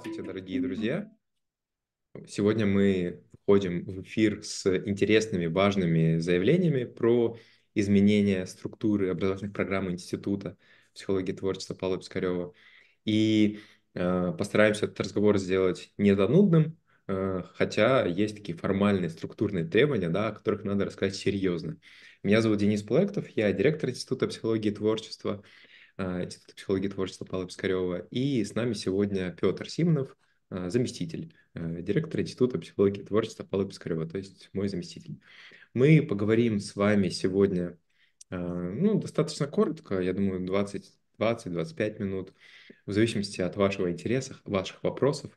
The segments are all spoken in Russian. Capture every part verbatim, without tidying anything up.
Здравствуйте, дорогие друзья! Сегодня мы входим в эфир с интересными, важными заявлениями про изменение структуры образовательных программ Института психологии и творчества Павла Пискарёва. И э, постараемся этот разговор сделать не занудным, э, хотя есть такие формальные структурные требования, да, о которых надо рассказать серьезно. Меня зовут Денис Полуектов, я директор Института психологии и творчества. Института психологии и творчества Павла Пискарёва. И с нами сегодня Петр Симонов, заместитель директора Института психологии и творчества Павла Пискарёва, то есть мой заместитель. Мы поговорим с вами сегодня ну, достаточно коротко, я думаю, двадцать-двадцать пять минут, в зависимости от вашего интереса, ваших вопросов.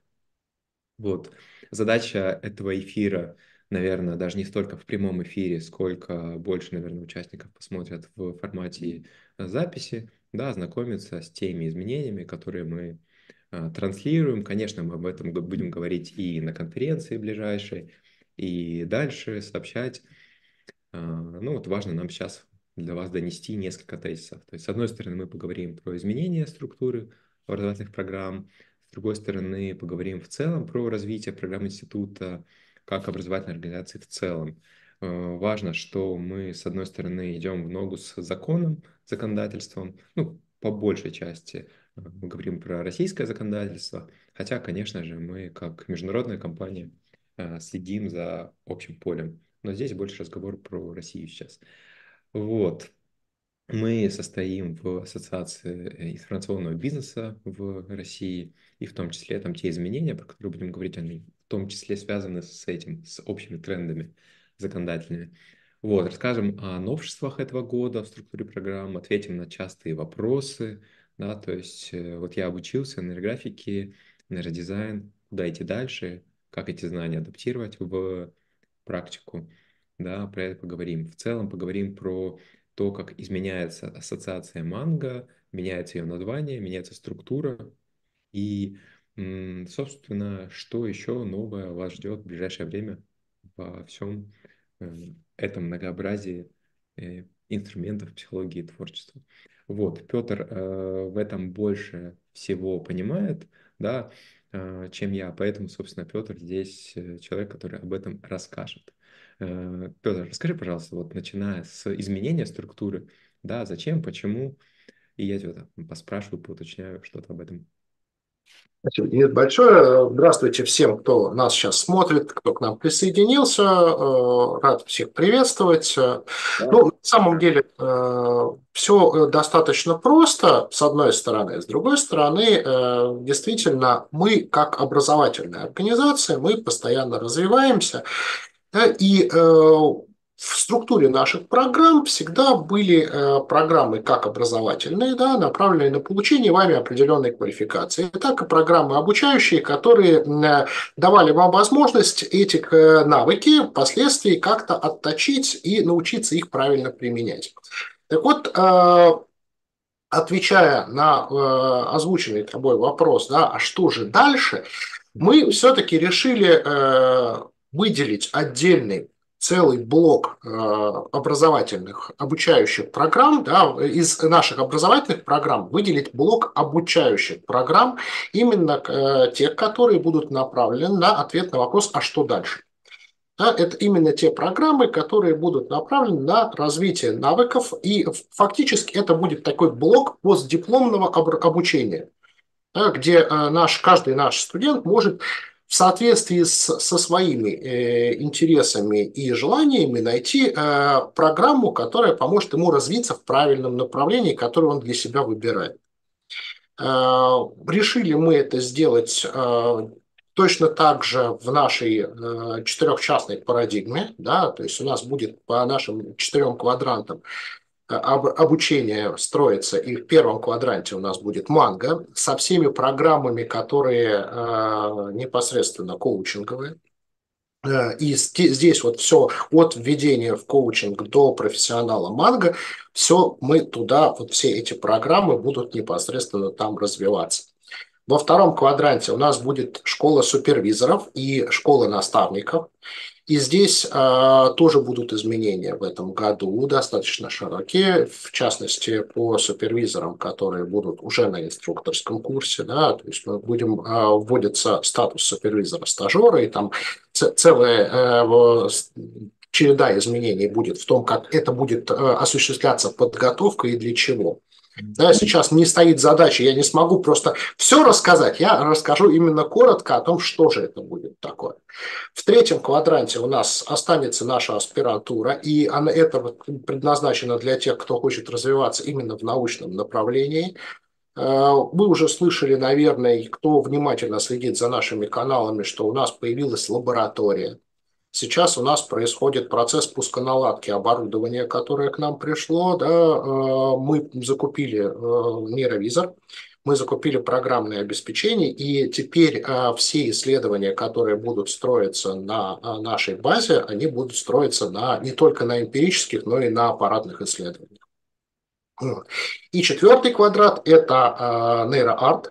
Вот. Задача этого эфира, наверное, даже не столько в прямом эфире, сколько больше, наверное, участников посмотрят в формате записи, да, ознакомиться с теми изменениями, которые мы а, транслируем. Конечно, мы об этом будем говорить и на конференции ближайшей, и дальше сообщать. А, ну вот важно нам сейчас для вас донести несколько тезисов. То есть, с одной стороны, мы поговорим про изменения структуры образовательных программ, с другой стороны, поговорим в целом про развитие программ института как образовательной организации в целом. А, важно, что мы, с одной стороны, идем в ногу с законом, законодательством, ну, по большей части мы говорим про российское законодательство, хотя, конечно же, мы, как международная компания, следим за общим полем. Но здесь больше разговор про Россию сейчас. Вот. Мы состоим в Ассоциации информационного бизнеса в России, и в том числе там те изменения, про которые будем говорить, они в том числе связаны с этим, с общими трендами законодательными. Вот, расскажем о новшествах этого года в структуре программ, ответим на частые вопросы, да, то есть вот я обучился на нейрографике, нейродизайн, куда идти дальше, как эти знания адаптировать в практику, да, про это поговорим. В целом поговорим про то, как изменяется ассоциация МАНГО, меняется ее название, меняется структура и, собственно, что еще новое вас ждет в ближайшее время во всем это многообразие инструментов психологии и творчества. Вот, Петр э, в этом больше всего понимает, да, э, чем я, поэтому, собственно, Петр здесь человек, который об этом расскажет. Э, Петр, расскажи, пожалуйста, вот начиная с изменения структуры, да, зачем, почему, и я тебя поспрашиваю, поуточняю что-то об этом. Спасибо, Денис, большое. Здравствуйте всем, кто нас сейчас смотрит, кто к нам присоединился. Рад всех приветствовать. Да. Ну, на самом деле, все достаточно просто, с одной стороны. С другой стороны, действительно, мы, как образовательная организация, мы постоянно развиваемся. И в структуре наших программ всегда были э, программы как образовательные, да, направленные на получение вами определенной квалификации, так и программы обучающие, которые э, давали вам возможность эти э, навыки впоследствии как-то отточить и научиться их правильно применять. Так вот, э, отвечая на э, озвученный тобой вопрос, да, а что же дальше, мы все-таки решили э, выделить отдельный целый блок образовательных, обучающих программ, да, из наших образовательных программ выделить блок обучающих программ, именно тех, которые будут направлены на ответ на вопрос «А что дальше?». Да, это именно те программы, которые будут направлены на развитие навыков, и фактически это будет такой блок постдипломного обучения, да, где наш, каждый наш студент может в соответствии с, со своими э, интересами и желаниями найти э, программу, которая поможет ему развиться в правильном направлении, которое он для себя выбирает. Э, решили мы это сделать э, точно так же в нашей э, четырехчастной парадигме, да, то есть у нас будет по нашим четырем квадрантам обучение строится, и в первом квадранте у нас будет МАНГО со всеми программами, которые э, непосредственно коучинговые. И здесь вот все от введения в коучинг до профессионала МАНГО, все мы туда, вот все эти программы будут непосредственно там развиваться. Во втором квадранте у нас будет школа супервизоров и школа наставников. И здесь а, тоже будут изменения в этом году, достаточно широкие, в частности, по супервизорам, которые будут уже на инструкторском курсе, да, то есть мы будем, а, вводится статус супервизора-стажера, и там целая а, череда изменений будет в том, как это будет а, осуществляться подготовка и для чего. Да, сейчас не стоит задача, я не смогу просто все рассказать, я расскажу именно коротко о том, что же это будет такое. В третьем квадранте у нас останется наша аспирантура, и она, это предназначена для тех, кто хочет развиваться именно в научном направлении. Вы уже слышали, наверное, кто внимательно следит за нашими каналами, что у нас появилась лаборатория. Сейчас у нас происходит процесс пусконаладки оборудования, которое к нам пришло. Да, мы закупили нейровизор, мы закупили программное обеспечение, и теперь все исследования, которые будут строиться на нашей базе, они будут строиться на, не только на эмпирических, но и на аппаратных исследованиях. И четвертый квадрат – это NeuroArt.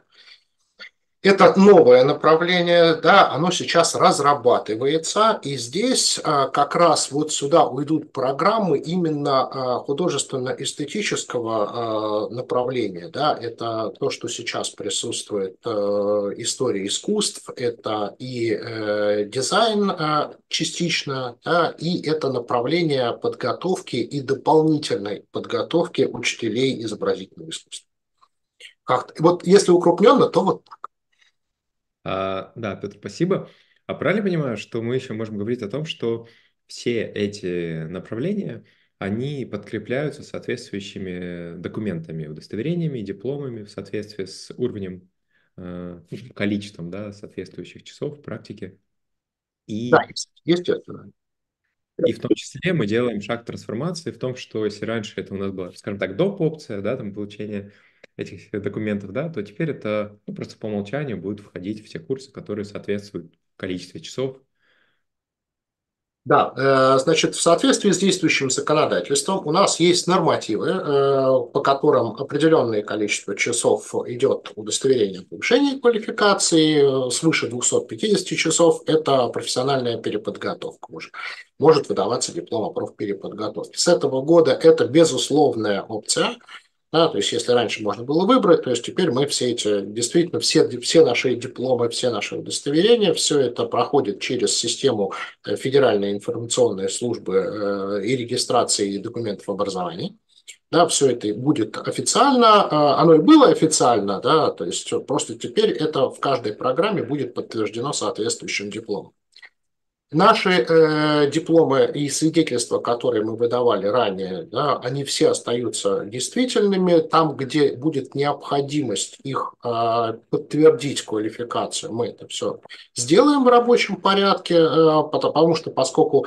Это новое направление, да, оно сейчас разрабатывается, и здесь а, как раз вот сюда уйдут программы именно а, художественно-эстетического а, направления, да, это то, что сейчас присутствует а, история искусств, это и а, дизайн а, частично, да, и это направление подготовки и дополнительной подготовки учителей изобразительного искусства. Как-то, вот если укрупненно, то вот так. А, да, Петр, спасибо. А правильно понимаю, что мы еще можем говорить о том, что все эти направления, они подкрепляются соответствующими документами, удостоверениями, дипломами в соответствии с уровнем, э, количеством, да, соответствующих часов практики. И, да, естественно. И в том числе мы делаем шаг трансформации в том, что если раньше это у нас была, скажем так, доп. Опция, да, там получение этих документов, да, то теперь это, ну, просто по умолчанию будет входить в те курсы, которые соответствуют количеству часов. Да, значит, в соответствии с действующим законодательством у нас есть нормативы, по которым определенное количество часов идет удостоверение о повышении квалификации, свыше двухсот пятидесяти часов – это профессиональная переподготовка уже. Может выдаваться диплом о профпереподготовке. С этого года это безусловная опция. Да, то есть, если раньше можно было выбрать, то есть теперь мы все эти, действительно, все, все наши дипломы, все наши удостоверения, все это проходит через систему Федеральной информационной службы и регистрации документов образования. Да, все это будет официально, оно и было официально, да, то есть просто теперь это в каждой программе будет подтверждено соответствующим дипломом. Наши э, дипломы и свидетельства, которые мы выдавали ранее, да, они все остаются действительными. Там, где будет необходимость их э, подтвердить квалификацию, мы это все сделаем в рабочем порядке, э, потому что поскольку э,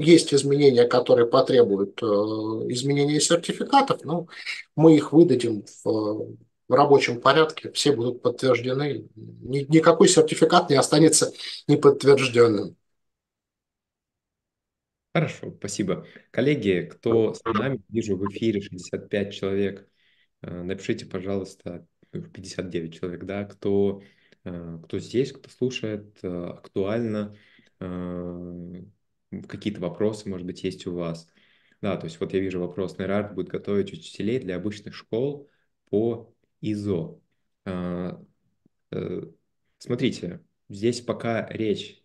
есть изменения, которые потребуют э, изменения сертификатов, ну, мы их выдадим в... в рабочем порядке, все будут подтверждены. Никакой сертификат не останется неподтвержденным. Хорошо, спасибо. Коллеги, кто с нами, вижу в эфире шестьдесят пять человек, напишите, пожалуйста, пятьдесят девять человек, да, кто, кто здесь, кто слушает, актуально, какие-то вопросы, может быть, есть у вас. Да, то есть вот я вижу вопрос, NeuroArt будет готовить учителей для обычных школ по ИЗО. Смотрите, здесь пока речь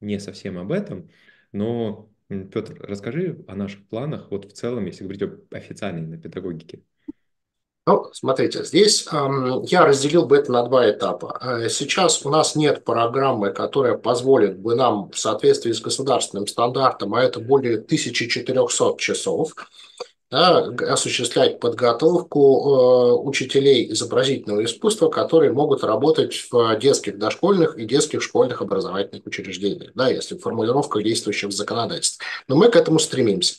не совсем об этом, но, Петр, расскажи о наших планах, вот в целом, если говорить об официальной нейропедагогике. Ну, смотрите, здесь э, я разделил бы это на два этапа. Сейчас у нас нет программы, которая позволит бы нам в соответствии с государственным стандартом, а это более тысячи четырёхсот часов, да, осуществлять подготовку э, учителей изобразительного искусства, которые могут работать в детских дошкольных и детских школьных образовательных учреждениях, да, если формулировка действующих законодательств. Но мы к этому стремимся.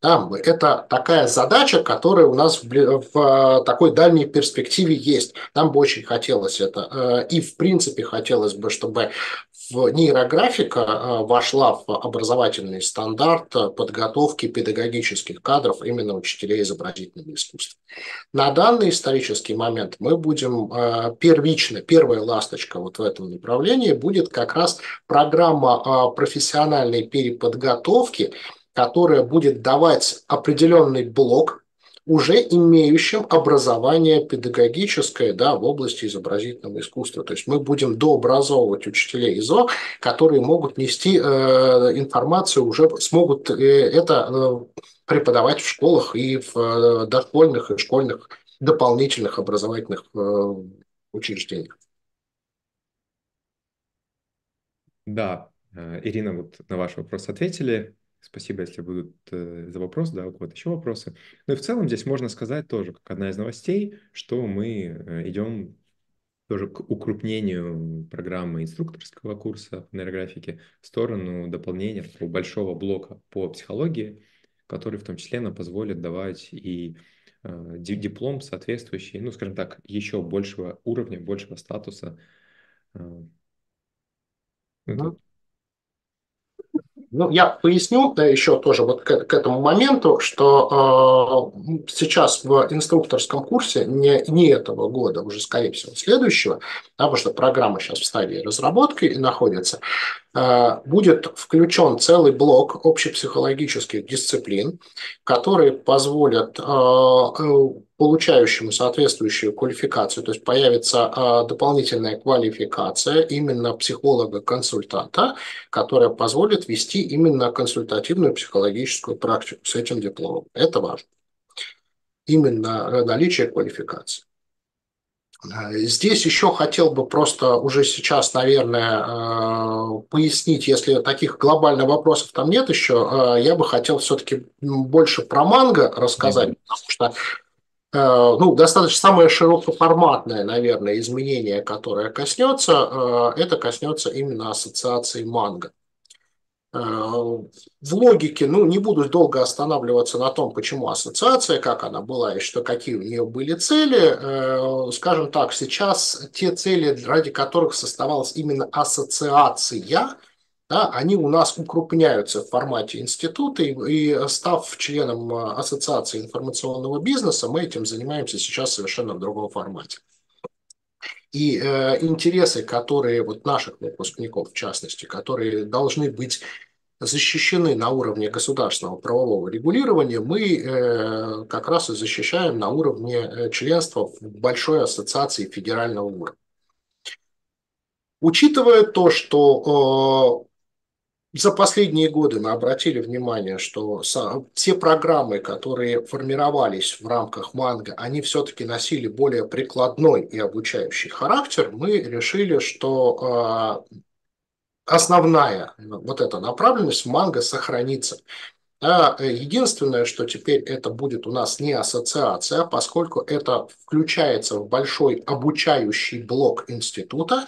Там бы. Это такая задача, которая у нас в, в такой дальней перспективе есть. Нам бы очень хотелось это. И, в принципе, хотелось бы, чтобы нейрографика вошла в образовательный стандарт подготовки педагогических кадров именно учителей изобразительного искусства. На данный исторический момент мы будем первично, первая ласточка вот в этом направлении будет как раз программа профессиональной переподготовки, которая будет давать определенный блок уже имеющим образование педагогическое, да, в области изобразительного искусства. То есть мы будем дообразовывать учителей ИЗО, которые могут нести э, информацию, уже смогут э, это э, преподавать в школах и в э, дошкольных и школьных дополнительных образовательных э, учреждениях. Да, Ирина, вот на ваш вопрос ответили. Спасибо, если будут э, за вопрос, да, у кого-то еще вопросы. Ну и в целом здесь можно сказать тоже, как одна из новостей, что мы идем тоже к укрупнению программы инструкторского курса по нейрографике в сторону дополнения такого большого блока по психологии, который в том числе нам позволит давать и э, диплом соответствующий, ну, скажем так, еще большего уровня, большего статуса. Э, это... Ну, я поясню да, еще тоже вот к, к этому моменту, что э, сейчас в инструкторском курсе не, не этого года, уже, скорее всего, следующего, да, потому что программа сейчас в стадии разработки и находится, э, будет включен целый блок общепсихологических дисциплин, которые позволят э, получающему соответствующую квалификацию, то есть появится а, дополнительная квалификация именно психолога-консультанта, которая позволит вести именно консультативную психологическую практику с этим дипломом. Это важно. Именно наличие квалификации. Здесь еще хотел бы просто уже сейчас, наверное, пояснить, если таких глобальных вопросов там нет еще, я бы хотел все-таки больше про МАНГО рассказать, mm-hmm. потому что ну, достаточно самое широкоформатное, наверное, изменение, которое коснется, это коснется именно ассоциации МАНГО. В логике, ну, не буду долго останавливаться на том, почему ассоциация, как она была и что, какие у нее были цели. Скажем так, сейчас те цели, ради которых создавалась именно ассоциация, да, они у нас укрупняются в формате института, и, и став членом Ассоциации информационного бизнеса, мы этим занимаемся сейчас совершенно в другом формате. И э, интересы, которые вот наших выпускников, в частности, которые должны быть защищены на уровне государственного правового регулирования, мы э, как раз и защищаем на уровне членства в большой ассоциации федерального уровня. Учитывая то, что... Э, За последние годы мы обратили внимание, что все программы, которые формировались в рамках МАНГО, они все-таки носили более прикладной и обучающий характер. Мы решили, что основная вот эта направленность в МАНГО сохранится. Единственное, что теперь это будет у нас не ассоциация, поскольку это включается в большой обучающий блок института,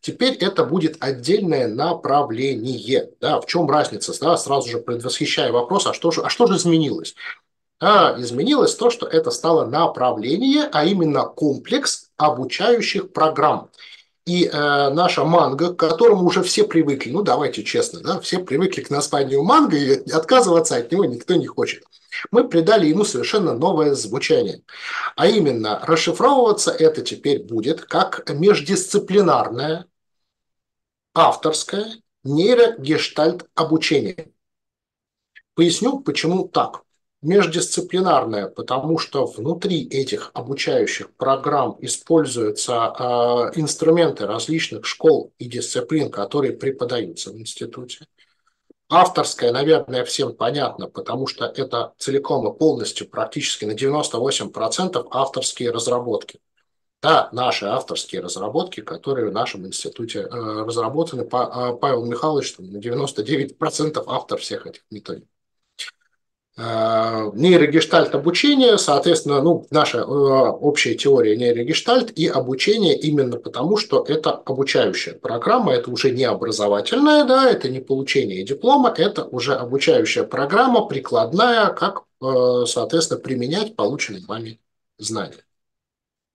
теперь это будет отдельное направление. Да, в чем разница? Да, сразу же предвосхищая вопрос, а что же, а что же изменилось? А, изменилось то, что это стало направление, а именно комплекс обучающих программ. И э, наша МАНГО, к которому уже все привыкли, ну давайте честно, да, все привыкли к названию МАНГО, и отказываться от него никто не хочет. Мы придали ему совершенно новое звучание. А именно, расшифровываться это теперь будет как междисциплинарное, авторское нейрогештальт обучение. Поясню, почему так. Междисциплинарное, потому что внутри этих обучающих программ используются э, инструменты различных школ и дисциплин, которые преподаются в институте. Авторское, наверное, всем понятно, потому что это целиком и полностью практически на девяносто восемь процентов авторские разработки. Да, наши авторские разработки, которые в нашем институте э, разработаны. Па- Павел Михайлович, на девяносто девять процентов автор всех этих методик. нейрогештальт обучения, соответственно, ну, наша общая теория нейрогештальт и обучение именно потому, что это обучающая программа, это уже не образовательная, да, это не получение диплома, это уже обучающая программа, прикладная, как, соответственно, применять полученные вами знания.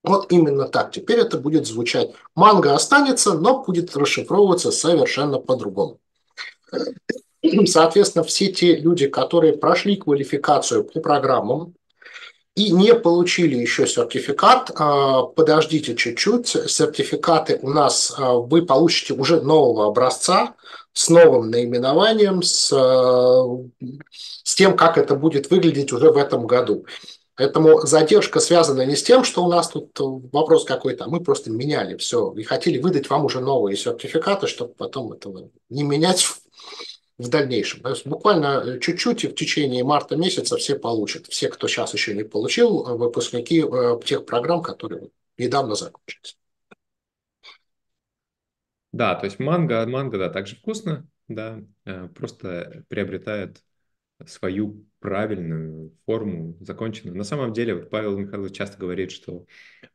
Вот именно так. Теперь это будет звучать. Манго останется, но будет расшифровываться совершенно по-другому. Соответственно, все те люди, которые прошли квалификацию по программам и не получили еще сертификат, подождите чуть-чуть. Сертификаты у нас вы получите уже нового образца с новым наименованием, с, с тем, как это будет выглядеть уже в этом году. Поэтому задержка связана не с тем, что у нас тут вопрос какой-то, мы просто меняли все и хотели выдать вам уже новые сертификаты, чтобы потом этого не менять в дальнейшем. Буквально чуть-чуть, и в течение марта месяца все получат. Все, кто сейчас еще не получил, выпускники тех программ, которые недавно закончились. Да, то есть манго, манго, да, также вкусно, да, просто приобретает свою правильную форму, законченную. На самом деле, вот Павел Михайлович часто говорит, что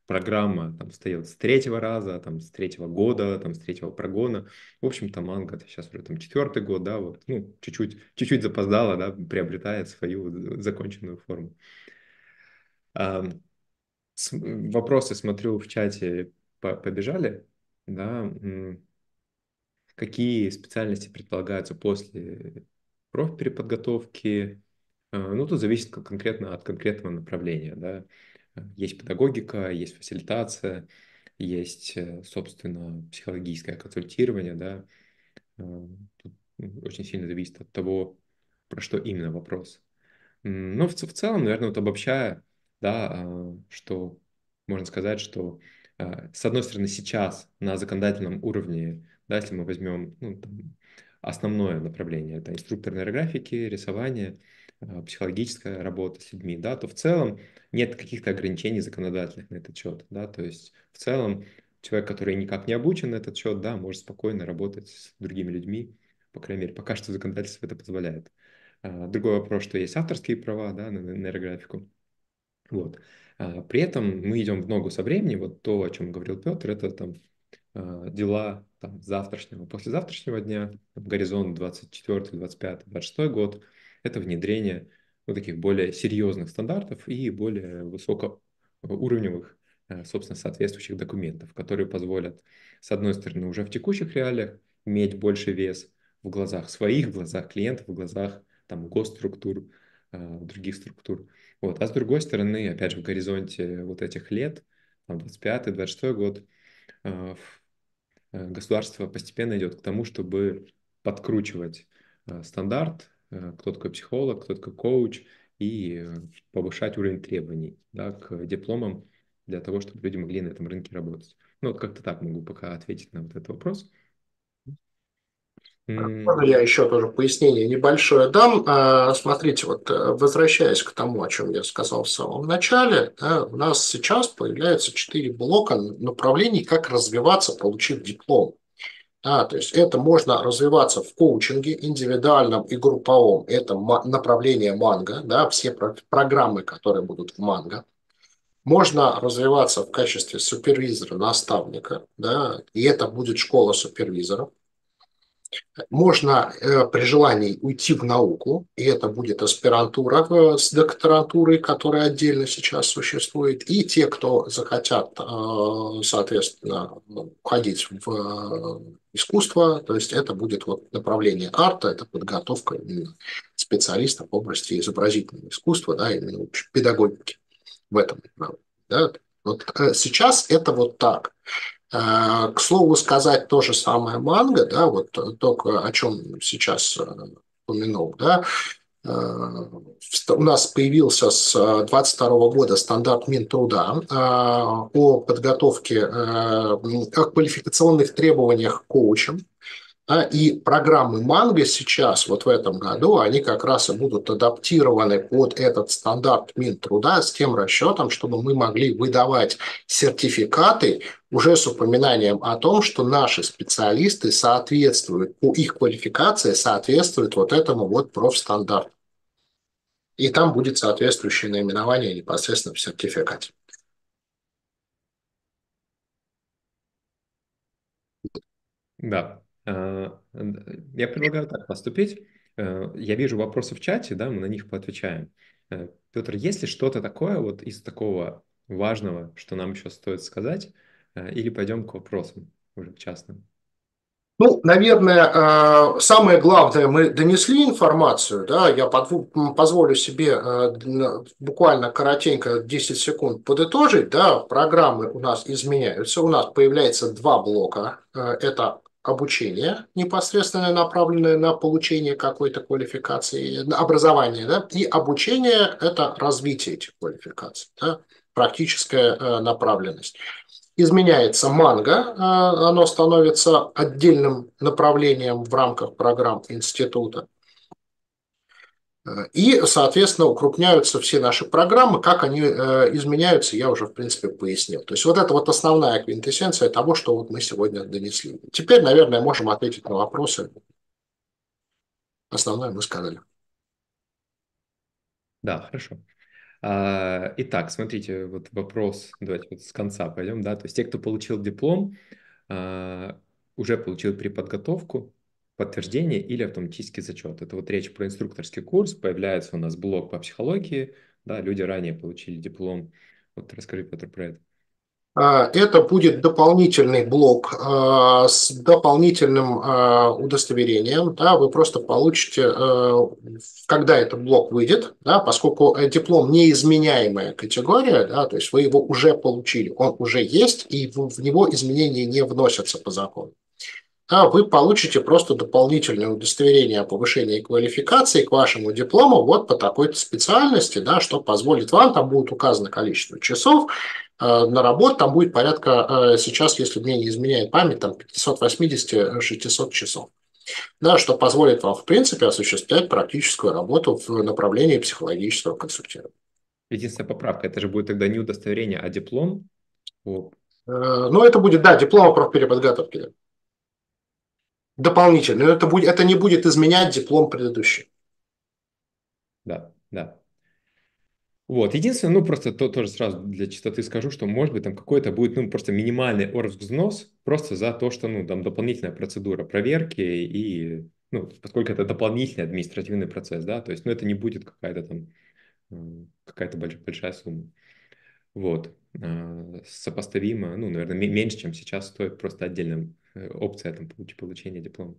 программа там встает с третьего раза, там, с третьего года, там, с третьего прогона. В общем-то, манго, это сейчас уже там четвертый год, да, вот, ну, чуть-чуть, чуть-чуть запоздало, да, приобретает свою законченную форму. А, с, вопросы, смотрю, в чате побежали, да. Какие специальности предполагаются после профпереподготовки? Ну, тут зависит конкретно от конкретного направления, да. Есть педагогика, есть фасилитация, есть, собственно, психологическое консультирование, да. Тут очень сильно зависит от того, про что именно вопрос. Но в, в целом, наверное, вот обобщая, да, что можно сказать, что, с одной стороны, сейчас на законодательном уровне, да, если мы возьмем, ну, там, основное направление – это инструктор нейрографики, рисование, психологическая работа с людьми, да, то в целом нет каких-то ограничений законодательных на этот счет, да, то есть в целом человек, который никак не обучен на этот счет, да, может спокойно работать с другими людьми, по крайней мере, пока что законодательство это позволяет. Другой вопрос, что есть авторские права, да, на нейрографику, вот. При этом мы идем в ногу со временем, вот то, о чем говорил Петр, это там дела там, завтрашнего, послезавтрашнего дня, горизонт двадцать четвёртый, двадцать пятый, двадцать шестой год, это внедрение вот таких более серьезных стандартов и более высокоуровневых, собственно, соответствующих документов, которые позволят, с одной стороны, уже в текущих реалиях иметь больше вес в глазах своих, в глазах клиентов, в глазах там, госструктур, других структур. Вот. А с другой стороны, опять же, в горизонте вот этих лет, двадцать пятый, двадцать шестой год, государство постепенно идет к тому, чтобы подкручивать стандарт, кто такой психолог, кто такой коуч, и повышать уровень требований, да, к дипломам для того, чтобы люди могли на этом рынке работать. Ну, вот как-то так могу пока ответить на вот этот вопрос. Я еще тоже пояснение небольшое дам. Смотрите, вот возвращаясь к тому, о чем я сказал в самом начале, да, у нас сейчас появляются четыре блока направлений, как развиваться, получив диплом. Да, то есть это можно развиваться в коучинге индивидуальном и групповом. Это направление манго, да, все про программы, которые будут в манго. Можно развиваться в качестве супервизора, наставника, да, и это будет школа супервизоров. Можно э, при желании уйти в науку, и это будет аспирантура э, с докторантурой, которая отдельно сейчас существует, и те, кто захотят, э, соответственно, уходить в э, искусство, то есть это будет вот направление арта, это подготовка именно специалистов в области изобразительного искусства, да, именно педагогики в этом. Да. Вот, э, сейчас это вот так. К слову сказать, то же самое манго, да, вот только о чем сейчас упомянул, да, у нас появился с две тысячи двадцать второго года стандарт Минтруда о подготовке, о квалификационных требованиях к коучам. И программы манго сейчас, вот в этом году, они как раз и будут адаптированы под этот стандарт Минтруда с тем расчетом, чтобы мы могли выдавать сертификаты уже с упоминанием о том, что наши специалисты соответствуют, их квалификация соответствует вот этому вот профстандарту. и там будет соответствующее наименование непосредственно в сертификате. Да, я предлагаю так поступить. Я вижу вопросы в чате, да, мы на них поотвечаем. Петр, есть ли что-то такое вот из такого важного, что нам еще стоит сказать, или пойдем к вопросам уже частным? Ну, наверное, самое главное, мы донесли информацию, да, я позволю себе буквально коротенько десять секунд подытожить, да, программы у нас изменяются, у нас появляется два блока, это обучение, непосредственно направленное на получение какой-то квалификации, образование, да, и обучение – это развитие этих квалификаций, да, практическая направленность. Изменяется МАНГО, оно становится отдельным направлением в рамках программ института. И, соответственно, укрупняются все наши программы. Как они изменяются, я уже, в принципе, пояснил. То есть вот это вот основная квинтэссенция того, что вот мы сегодня донесли. Теперь, наверное, можем ответить на вопросы. Основное мы сказали. Да, хорошо. Итак, смотрите, вот вопрос, давайте вот с конца пойдем, да, то есть те, кто получил диплом, уже получил преподготовку, подтверждение или автоматический зачет. Это вот речь про инструкторский курс, появляется у нас блок по психологии, да, люди ранее получили диплом. Вот расскажи, Петр, про это. Это будет дополнительный блок э, с дополнительным э, удостоверением. Да, вы просто получите, э, когда этот блок выйдет, да, поскольку диплом неизменяемая категория, да, то есть вы его уже получили, он уже есть, и в него изменения не вносятся по закону. Да, вы получите просто дополнительное удостоверение о повышении квалификации к вашему диплому вот по такой-то специальности, да, что позволит вам, там будет указано количество часов, на работу там будет порядка, сейчас, если мне не изменяет память, там пятьсот восемьдесят — шестьсот часов, да, что позволит вам, в принципе, осуществлять практическую работу в направлении психологического консультирования. Единственная поправка, это же будет тогда не удостоверение, а диплом? Вот. Ну, это будет, да, диплом о профпереподготовке. Да. Дополнительно, но это, будет, это не будет изменять диплом предыдущий. Да, да. Вот, единственное, ну, просто то, тоже сразу для чистоты скажу, что, может быть, там какой-то будет, ну, просто минимальный оргвзнос просто за то, что, ну, там дополнительная процедура проверки и, ну, поскольку это дополнительный административный процесс, да, то есть, ну, это не будет какая-то там, какая-то большая сумма. Вот, сопоставимо, ну, наверное, меньше, чем сейчас стоит просто отдельная опция там получения диплома.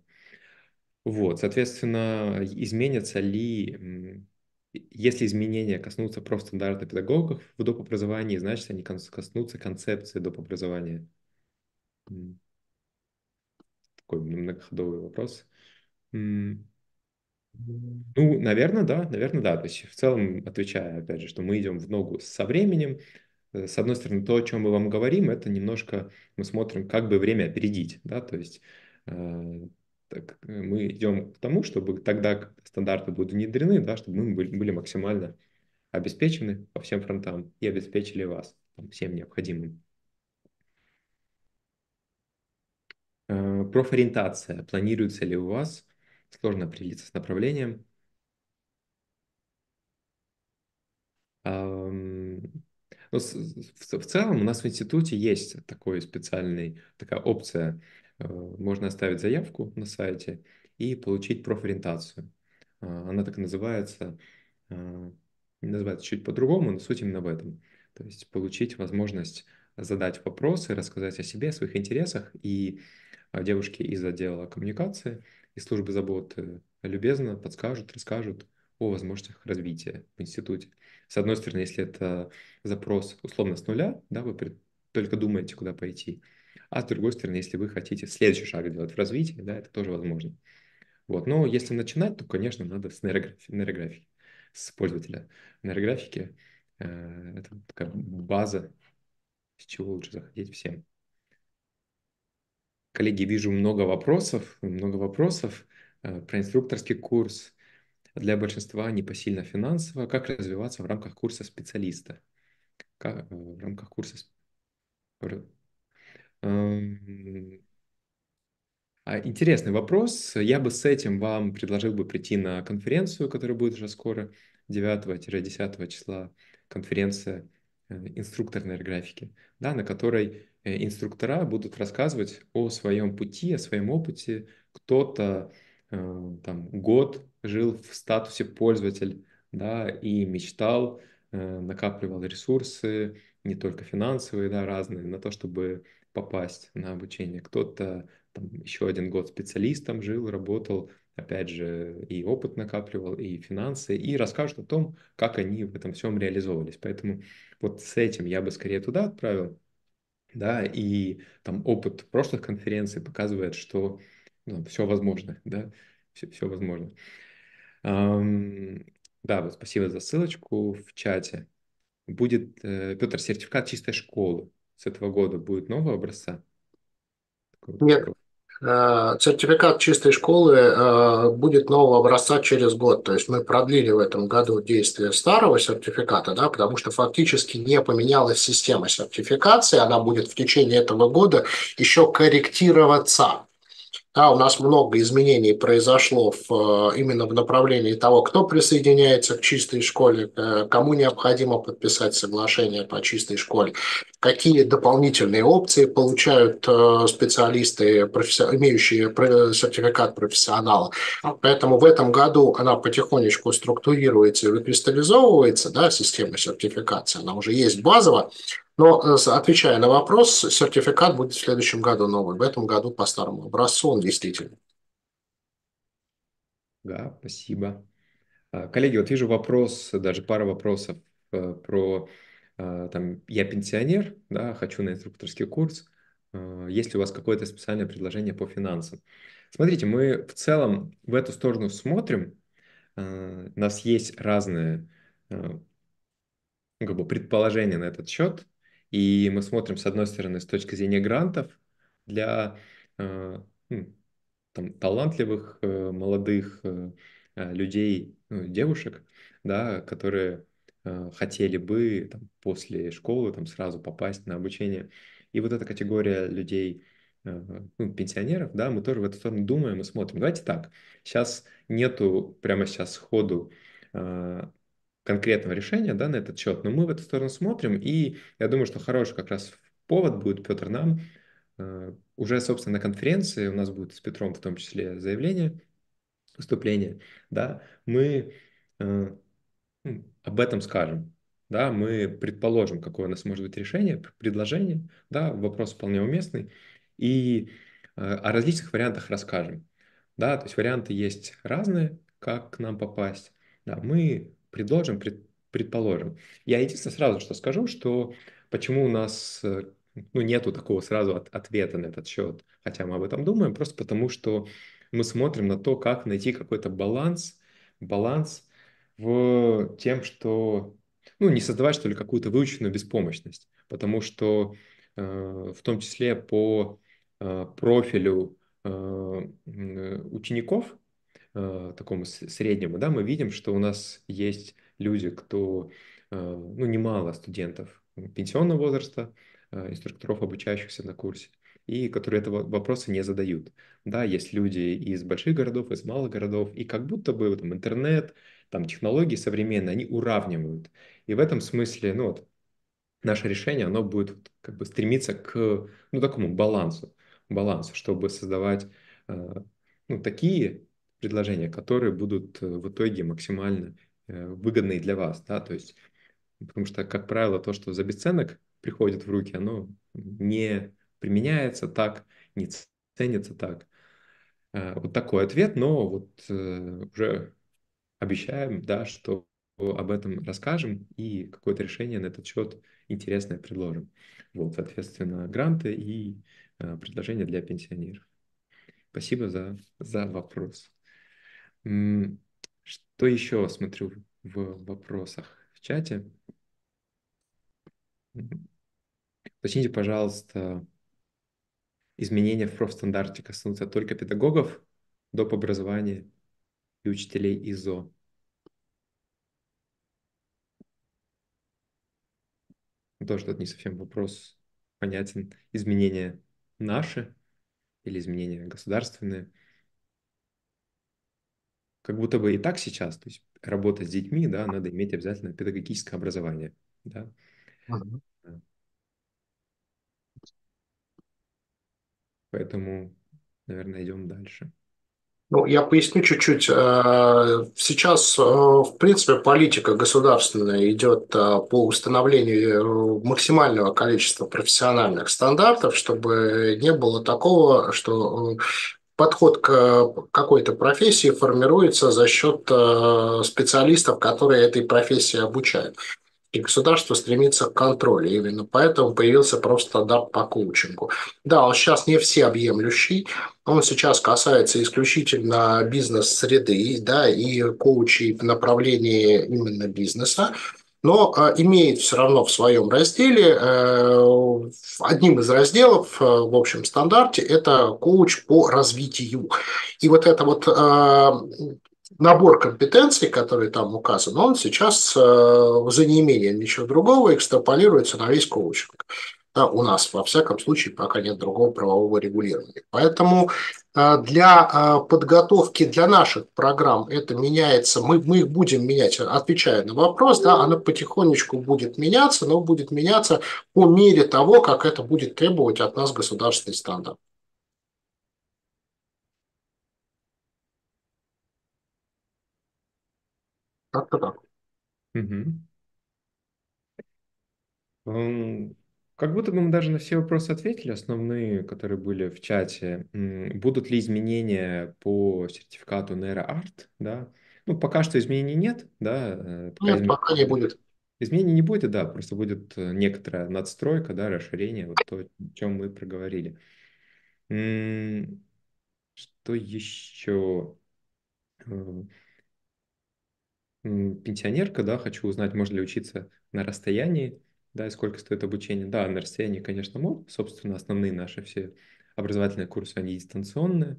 Вот, соответственно, изменятся ли... Если изменения коснутся профстандарта педагогов в доп. Образовании, значит, они коснутся концепции доп. Образования. Такой многоходовый вопрос. Ну, наверное, да, наверное, да. То есть в целом, отвечая, опять же, что мы идем в ногу со временем. С одной стороны, то, о чем мы вам говорим, это немножко мы смотрим, как бы время опередить, да, то есть... Так, мы идем к тому, чтобы тогда, как стандарты будут внедрены, да, чтобы мы были максимально обеспечены по всем фронтам и обеспечили вас всем необходимым. Профориентация. Планируется ли у вас? Сложно определиться с направлением. Но в целом у нас в институте есть такой специальный, такая опция. Можно оставить заявку на сайте и получить профориентацию. Она так и называется, называется чуть по-другому, но суть именно в этом. То есть получить возможность задать вопросы, рассказать о себе, о своих интересах. И девушки из отдела коммуникации, из службы заботы любезно подскажут, расскажут о возможностях развития в институте. С одной стороны, если это запрос условно с нуля, да, вы только думаете, куда пойти. А с другой стороны, если вы хотите следующий шаг делать в развитии, да, это тоже возможно. Вот. Но если начинать, то, конечно, надо с нейрографики, нейрографики с пользователя нейрографики. Э, это такая база, с чего лучше заходить всем. Коллеги, вижу много вопросов, много вопросов э, про инструкторский курс. Для большинства непосильно финансово. Как развиваться в рамках курса специалиста? Как, в рамках курса специалиста? Интересный вопрос. Я бы с этим вам предложил бы прийти на конференцию, которая будет уже скоро, девятого-десятого числа конференция инструктор нейрографики, да, на которой инструктора будут рассказывать о своем пути, о своем опыте. Кто-то э, там год жил в статусе пользователь, да, и мечтал, э, накапливал ресурсы, не только финансовые, да, разные, на то, чтобы попасть на обучение. Кто-то там еще один год специалистом жил, работал, опять же, и опыт накапливал, и финансы, и расскажут о том, как они в этом всем реализовывались. Поэтому вот с этим я бы скорее туда отправил, да, и там опыт прошлых конференций показывает, что ну, все возможно, да, все, все возможно. Эм, да, вот спасибо за ссылочку в чате. Будет, э, Петр, сертификат чистой школы с этого года будет нового образца? Нет. Сертификат чистой школы будет нового образца через год. То есть мы продлили в этом году действие старого сертификата, да, потому что фактически не поменялась система сертификации. Она будет в течение этого года еще корректироваться. Да, у нас много изменений произошло в, именно в направлении того, кто присоединяется к чистой школе, кому необходимо подписать соглашение по чистой школе, какие дополнительные опции получают специалисты, имеющие сертификат профессионала. Поэтому в этом году она потихонечку структурируется и выкристаллизовывается, да, система сертификации, она уже есть базово. Но, отвечая на вопрос, сертификат будет в следующем году новый. В этом году по старому образцу он действительно. Да, спасибо. Коллеги, вот вижу вопрос, даже пара вопросов про, там, я пенсионер, да, хочу на инструкторский курс. Есть ли у вас какое-то специальное предложение по финансам? Смотрите, мы в целом в эту сторону смотрим. У нас есть разные, как бы, предположения на этот счет. И мы смотрим, с одной стороны, с точки зрения грантов для э, там, талантливых, э, молодых э, людей, ну, девушек, да, которые э, хотели бы там, после школы там, сразу попасть на обучение. И вот эта категория людей, э, ну, пенсионеров, да, мы тоже в эту сторону думаем и смотрим. Давайте так, сейчас нету прямо сейчас сходу э, конкретного решения, да, на этот счет, но мы в эту сторону смотрим, и я думаю, что хороший как раз повод будет, Петр, нам э, уже, собственно, на конференции, у нас будет с Петром в том числе заявление, выступление, да, мы э, об этом скажем, да, мы предположим, какое у нас может быть решение, предложение, да, вопрос вполне уместный, и э, о различных вариантах расскажем, да, то есть варианты есть разные, как к нам попасть, да, мы предложим, пред, предположим. Я единственное сразу что скажу, что почему у нас ну, нету такого сразу от, ответа на этот счет, хотя мы об этом думаем, просто потому что мы смотрим на то, как найти какой-то баланс, баланс в тем, что ну, не создавать, что ли, какую-то выученную беспомощность, потому что э, в том числе по э, профилю э, учеников, такому среднему, да, мы видим, что у нас есть люди, кто, ну, немало студентов пенсионного возраста, инструкторов, обучающихся на курсе, и которые этого вопроса не задают. Да, есть люди из больших городов, из малых городов, и как будто бы там, интернет, там, технологии современные, они уравнивают. И в этом смысле, ну, вот, наше решение, оно будет как бы стремиться к, ну, такому балансу, балансу, чтобы создавать, ну, такие предложения, которые будут в итоге максимально выгодны для вас, да, то есть, потому что, как правило, то, что за бесценок приходит в руки, оно не применяется так, не ценится так. Вот такой ответ, но вот уже обещаем, да, что об этом расскажем и какое-то решение на этот счет интересное предложим. Вот, соответственно, гранты и предложения для пенсионеров. Спасибо за, за вопрос. Что еще смотрю в вопросах в чате? Уточните, пожалуйста, изменения в профстандарте коснутся только педагогов, доп. Образования и учителей ИЗО. Тоже тут не совсем вопрос понятен. Изменения наши или изменения государственные? как будто бы и так сейчас, то есть работа с детьми, да, надо иметь обязательно педагогическое образование, да. Ага. Поэтому, наверное, идем дальше. Ну, я поясню чуть-чуть. Сейчас, в принципе, политика государственная идет по установлению максимального количества профессиональных стандартов, чтобы не было такого, что подход к какой-то профессии формируется за счет специалистов, которые этой профессии обучают. И государство стремится к контролю. Именно поэтому появился просто стандарт по коучингу. Да, он сейчас не всеобъемлющий, он сейчас касается исключительно бизнес-среды, да, и коучей в направлении именно бизнеса, но имеет все равно в своем разделе, одним из разделов в общем стандарте, это коуч по развитию. И вот это вот... набор компетенций, который там указан, он сейчас э, за неимением ничего другого экстраполируется на весь коучинг. Да, у нас, во всяком случае, пока нет другого правового регулирования. Поэтому э, для э, подготовки, для наших программ это меняется, мы, мы их будем менять, отвечая на вопрос, да, она потихонечку будет меняться, но будет меняться по мере того, как это будет требовать от нас государственный стандарт. Как-то так. Угу. Как будто бы мы даже на все вопросы ответили, основные, которые были в чате. Будут ли изменения по сертификату NeuroArt? Да? Ну, пока что изменений нет. Да? Пока нет, измен... пока не будет. Изменений не будет, да, просто будет некоторая надстройка, да, расширение, вот то, о чем мы проговорили. Что еще? Пенсионерка, да, хочу узнать, можно ли учиться на расстоянии, да, и сколько стоит обучение. Да, на расстоянии, конечно, можно. Собственно, основные наши все образовательные курсы, они дистанционные.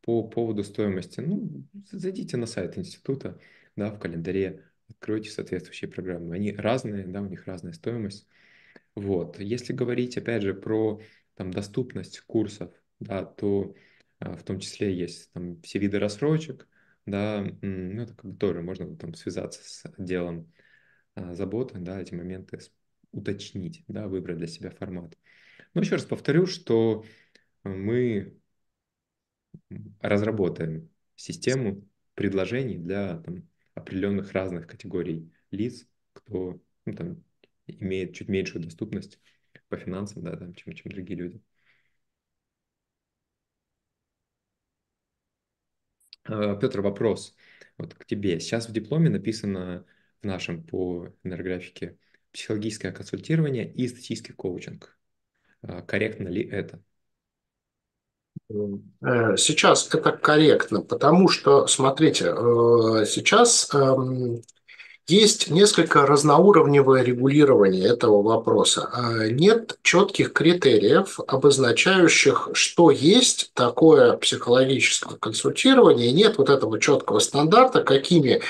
По поводу стоимости, ну, зайдите на сайт института, да, в календаре, откройте соответствующие программы. Они разные, да, у них разная стоимость. Вот. Если говорить, опять же, про там доступность курсов, да, то а, в том числе есть там все виды рассрочек, да, ну, это как бы тоже можно там связаться с отделом а, заботы, да, эти моменты уточнить, да, выбрать для себя формат. Но еще раз повторю, что мы разработаем систему предложений для там определенных разных категорий лиц, кто, ну, там, имеет чуть меньшую доступность по финансам, да, там, чем, чем другие люди. Петр, вопрос вот к тебе. Сейчас в дипломе написано в нашем по нейрографике психологическое консультирование и статистический коучинг. Корректно ли это? Сейчас это корректно, потому что, смотрите, сейчас есть несколько разноуровневое регулирование этого вопроса. Нет четких критериев, обозначающих, что есть такое психологическое консультирование. Нет вот этого четкого стандарта, какими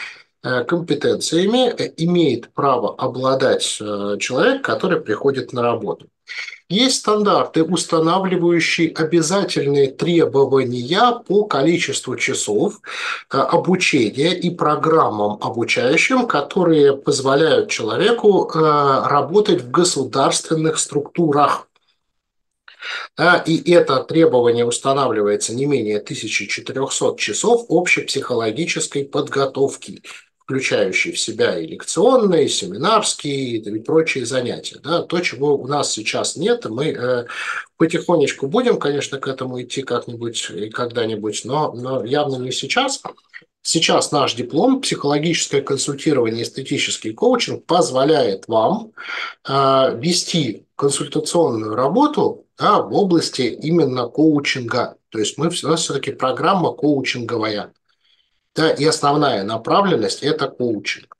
компетенциями имеет право обладать человек, который приходит на работу. Есть стандарты, устанавливающие обязательные требования по количеству часов обучения и программам обучающим, которые позволяют человеку работать в государственных структурах. Да, и это требование устанавливается не менее тысячи четырёхсот часов общепсихологической подготовки, включающий в себя и лекционные, и семинарские, и прочие занятия. Да, то, чего у нас сейчас нет, мы э, потихонечку будем, конечно, к этому идти как-нибудь и когда-нибудь, но, но явно не сейчас. Сейчас наш диплом «Психологическое консультирование и эстетический коучинг» позволяет вам э, вести консультационную работу, да, в области именно коучинга. То есть мы, у нас все-таки программа коучинговая. Да, и основная направленность – это коучинг.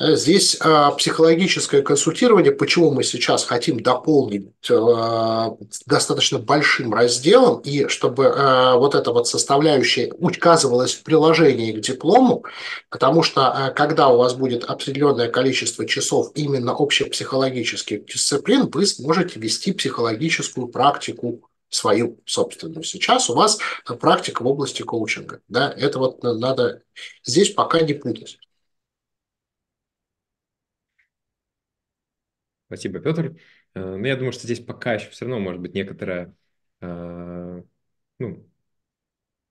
Здесь э, психологическое консультирование, почему мы сейчас хотим дополнить э, достаточно большим разделом, и чтобы э, вот эта вот составляющая указывалась в приложении к диплому, потому что э, когда у вас будет определенное количество часов именно общепсихологических дисциплин, вы сможете вести психологическую практику свою собственную. Сейчас у вас практика в области коучинга. Да? Это вот надо здесь пока не путать. Спасибо, Петр. Ну, я думаю, что здесь пока еще все равно может быть некоторая ну,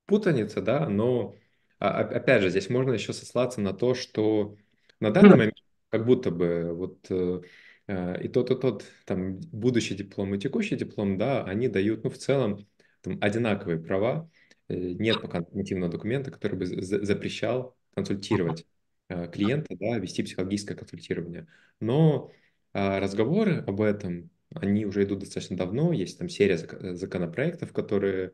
путаница, да, но опять же здесь можно еще сослаться на то, что на данный момент как будто бы вот и тот, и тот, там, будущий диплом и текущий диплом, да, они дают, ну, в целом там, одинаковые права. Нет пока нормативного документа, который бы запрещал консультировать клиента, да, вести психологическое консультирование. Но разговоры об этом, они уже идут достаточно давно, есть там серия законопроектов, которые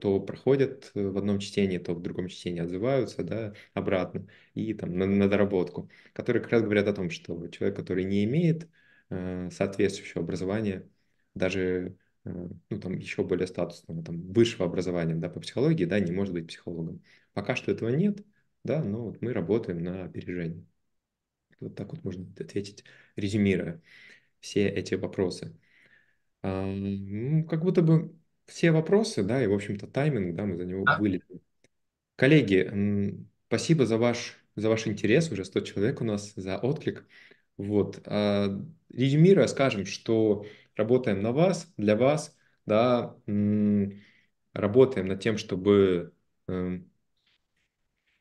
то проходят в одном чтении, то в другом чтении отзываются, да, обратно, и там на, на доработку, которые как раз говорят о том, что человек, который не имеет соответствующего образования, даже ну, там, еще более статусного, там, высшего образования, да, по психологии, да, не может быть психологом. Пока что этого нет, да, но вот мы работаем на опережение. Вот так вот можно ответить, резюмируя все эти вопросы. Как будто бы все вопросы, да, и, в общем-то, тайминг, да, мы за него вылетели. Коллеги, спасибо за ваш, за ваш интерес, уже сто человек у нас, за отклик. Вот. Резюмируя, скажем, что работаем на вас, для вас, да, работаем над тем, чтобы...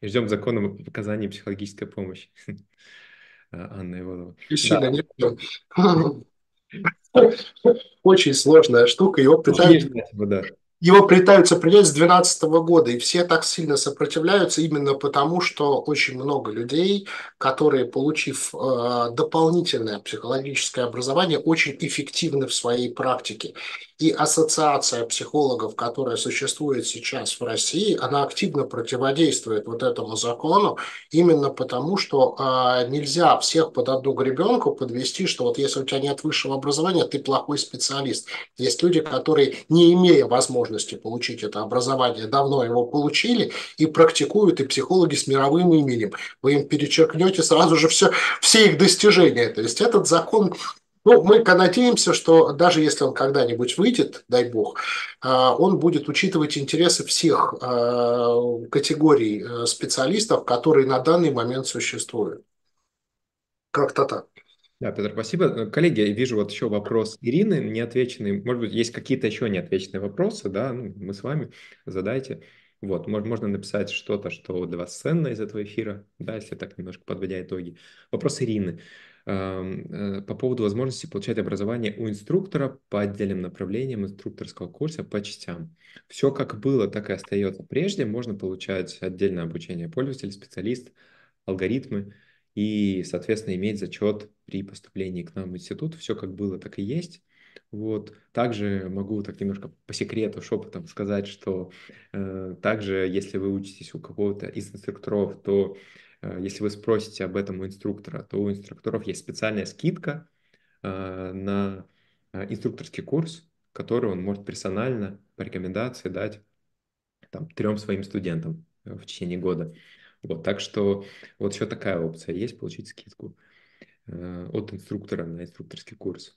Ждем закона о оказании психологической помощи. Анна Иванова. Да. Очень сложная штука. Его пытаются, да. его пытаются принять с две тысячи двенадцатого года, и все так сильно сопротивляются именно потому, что очень много людей, которые, получив дополнительное психологическое образование, очень эффективны в своей практике. И ассоциация психологов, которая существует сейчас в России, она активно противодействует вот этому закону, именно потому, что э, нельзя всех под одну гребенку подвести, что вот если у тебя нет высшего образования, ты плохой специалист. Есть люди, которые, не имея возможности получить это образование, давно его получили и практикуют, и психологи с мировым именем. Вы им перечеркнете сразу же все, все их достижения. То есть этот закон... Ну, мы надеемся, что даже если он когда-нибудь выйдет, дай бог, он будет учитывать интересы всех категорий специалистов, которые на данный момент существуют. Как-то так. Да, Петр, спасибо. Коллеги, я вижу вот еще вопрос Ирины неотвеченный. Может быть, есть какие-то еще неотвеченные вопросы, да, ну, мы с вами задайте. Вот, можно написать что-то, что для вас ценно из этого эфира, да, если так немножко подводя итоги. Вопрос Ирины. По поводу возможности получать образование у инструктора по отдельным направлениям инструкторского курса по частям. Все как было, так и остается прежде. Можно получать отдельное обучение пользователя, специалист, алгоритмы и, соответственно, иметь зачет при поступлении к нам в институт. Все как было, так и есть. Вот. Также могу так немножко по секрету, шепотом сказать, что э, также, если вы учитесь у какого-то из инструкторов, то если вы спросите об этом у инструктора, то у инструкторов есть специальная скидка э, на инструкторский курс, который он может персонально по рекомендации дать там, трем своим студентам в течение года. Вот, так что вот еще такая опция есть, получить скидку э, от инструктора на инструкторский курс.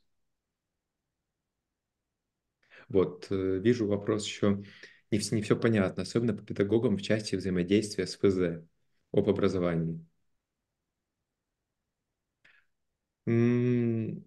Вот, э, вижу вопрос еще, не, не все понятно, особенно по педагогам в части взаимодействия с ФЗ. Об образовании. Ну,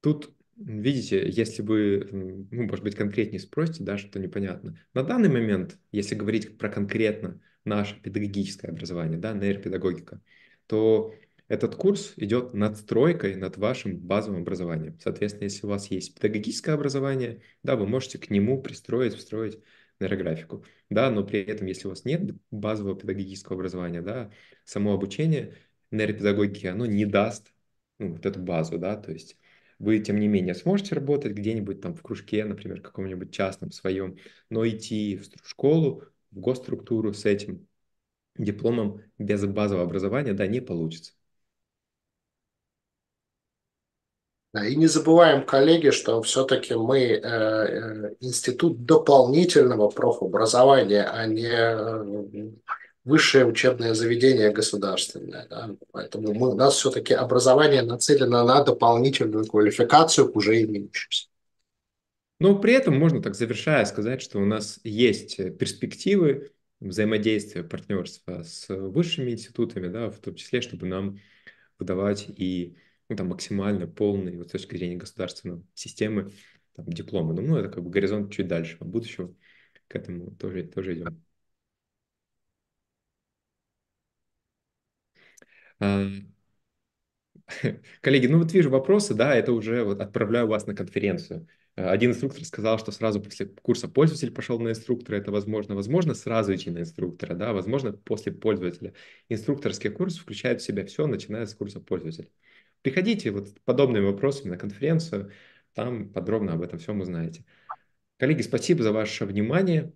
тут, видите, если вы, ну, может быть, конкретнее спросите, да, что непонятно. На данный момент, если говорить про конкретно наше педагогическое образование, да, нейропедагогика, то этот курс идет надстройкой над вашим базовым образованием. Соответственно, если у вас есть педагогическое образование, да, вы можете к нему пристроить, встроить нейрографику, да, но при этом, если у вас нет базового педагогического образования, да, само обучение нейропедагогики, оно не даст, ну, вот эту базу, да, то есть вы, тем не менее, сможете работать где-нибудь там в кружке, например, каком-нибудь частном своем, но идти в школу, в госструктуру с этим дипломом без базового образования, да, не получится. И не забываем, коллеги, что все-таки мы институт дополнительного профобразования, а не высшее учебное заведение государственное. Да? Поэтому мы, у нас все-таки образование нацелено на дополнительную квалификацию к уже имеющимся. Но при этом можно так завершая сказать, что у нас есть перспективы взаимодействия, партнерства с высшими институтами, да, в том числе, чтобы нам выдавать и ну, там, максимально полные вот, с точки зрения государственной системы там, дипломы. Ну, ну, это как бы горизонт чуть дальше, а будущего к этому тоже, тоже идем. А... Коллеги, ну вот вижу вопросы, да, это уже вот, отправляю вас на конференцию. Один инструктор сказал, что сразу после курса пользователь пошел на инструктора. Это возможно. Возможно, сразу идти на инструктора, да, возможно, после пользователя. Инструкторский курс включает в себя все, начиная с курса пользователя. Приходите вот с подобными вопросами на конференцию, там подробно об этом всем узнаете. Коллеги, спасибо за ваше внимание,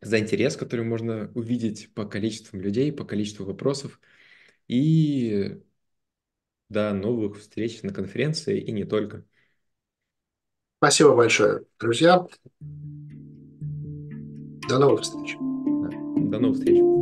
за интерес, который можно увидеть по количеству людей, по количеству вопросов. И до новых встреч на конференции и не только. Спасибо большое, друзья. До новых встреч. Да, до новых встреч.